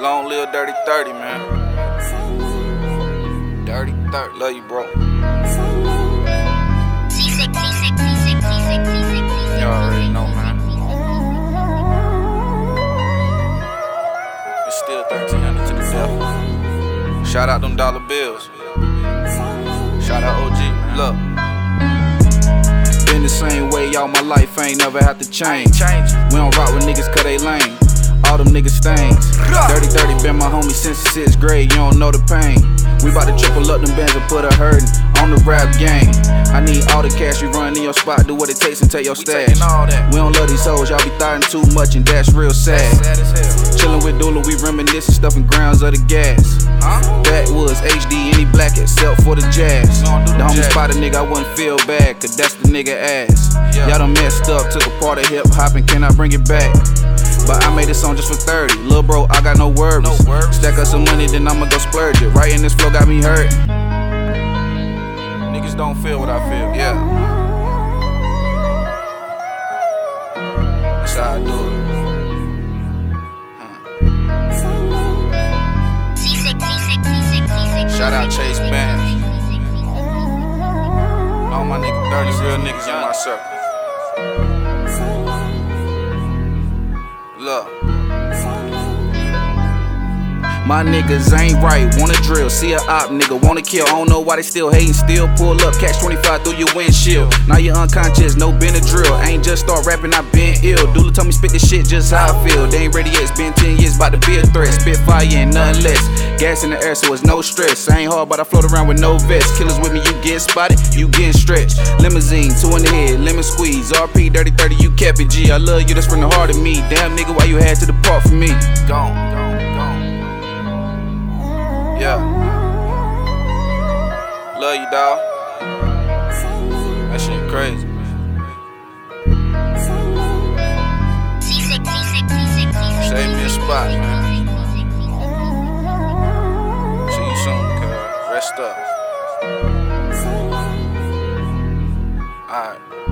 Long live dirty 30, man. Dirty 30, love you, bro. You already know, man. It's still 1300 to the devil. Shout out them dollar bills. Shout out OG, man. Look. Been the same way all my life, I ain't never have to change. We don't rock with niggas cause they lame. All them niggas stains. Dirty 30 been my homie since the 6th grade, you don't know the pain. We bout to triple up them bands and put a hurtin' on the rap game. I need all the cash, you run in your spot, do what it takes and take your stash. We don't love these hoes, y'all be thottin' too much and that's real sad. Chillin' with Dula, we reminiscin', stuffin' grounds of the gas. Backwoods, HD, any black except for the jazz. The homie spot a nigga, I wouldn't feel bad, cause that's the nigga ass. Y'all done messed up, took a part of hip hop and can I bring it back? But I made this song just for 30. Lil' bro, I got no worries. Stack up some money, then I'ma go splurge it. Writing this flow got me hurt. Niggas don't feel what I feel, yeah. That's how I do it. Shout out Chase Bands. All my niggas, 30 real niggas in my circle. Look. My niggas ain't right, wanna drill, see a op nigga, wanna kill. I don't know why they still hatin', still pull up, catch 25 through your windshield. Now you're unconscious, no Benadryl. Ain't just start rapping, I been ill. Dula told me spit this shit just how I feel. They ain't ready yet, it's been 10 years, bout to be a threat. Spit fire and none less. Gas in the air, so it's no stress. I ain't hard, but I float around with no vest. Killers with me, you get spotted, you get stretched. Limousine, 2 in the head, lemon squeeze. RP, dirty 30, you kept it G. I love you, that's from the heart of me. Damn nigga, why you had to depart from me? Gone. Yeah. Love you, dawg. That shit crazy, man. Save me a spot, man. See you soon, cuz. Rest up. Alright.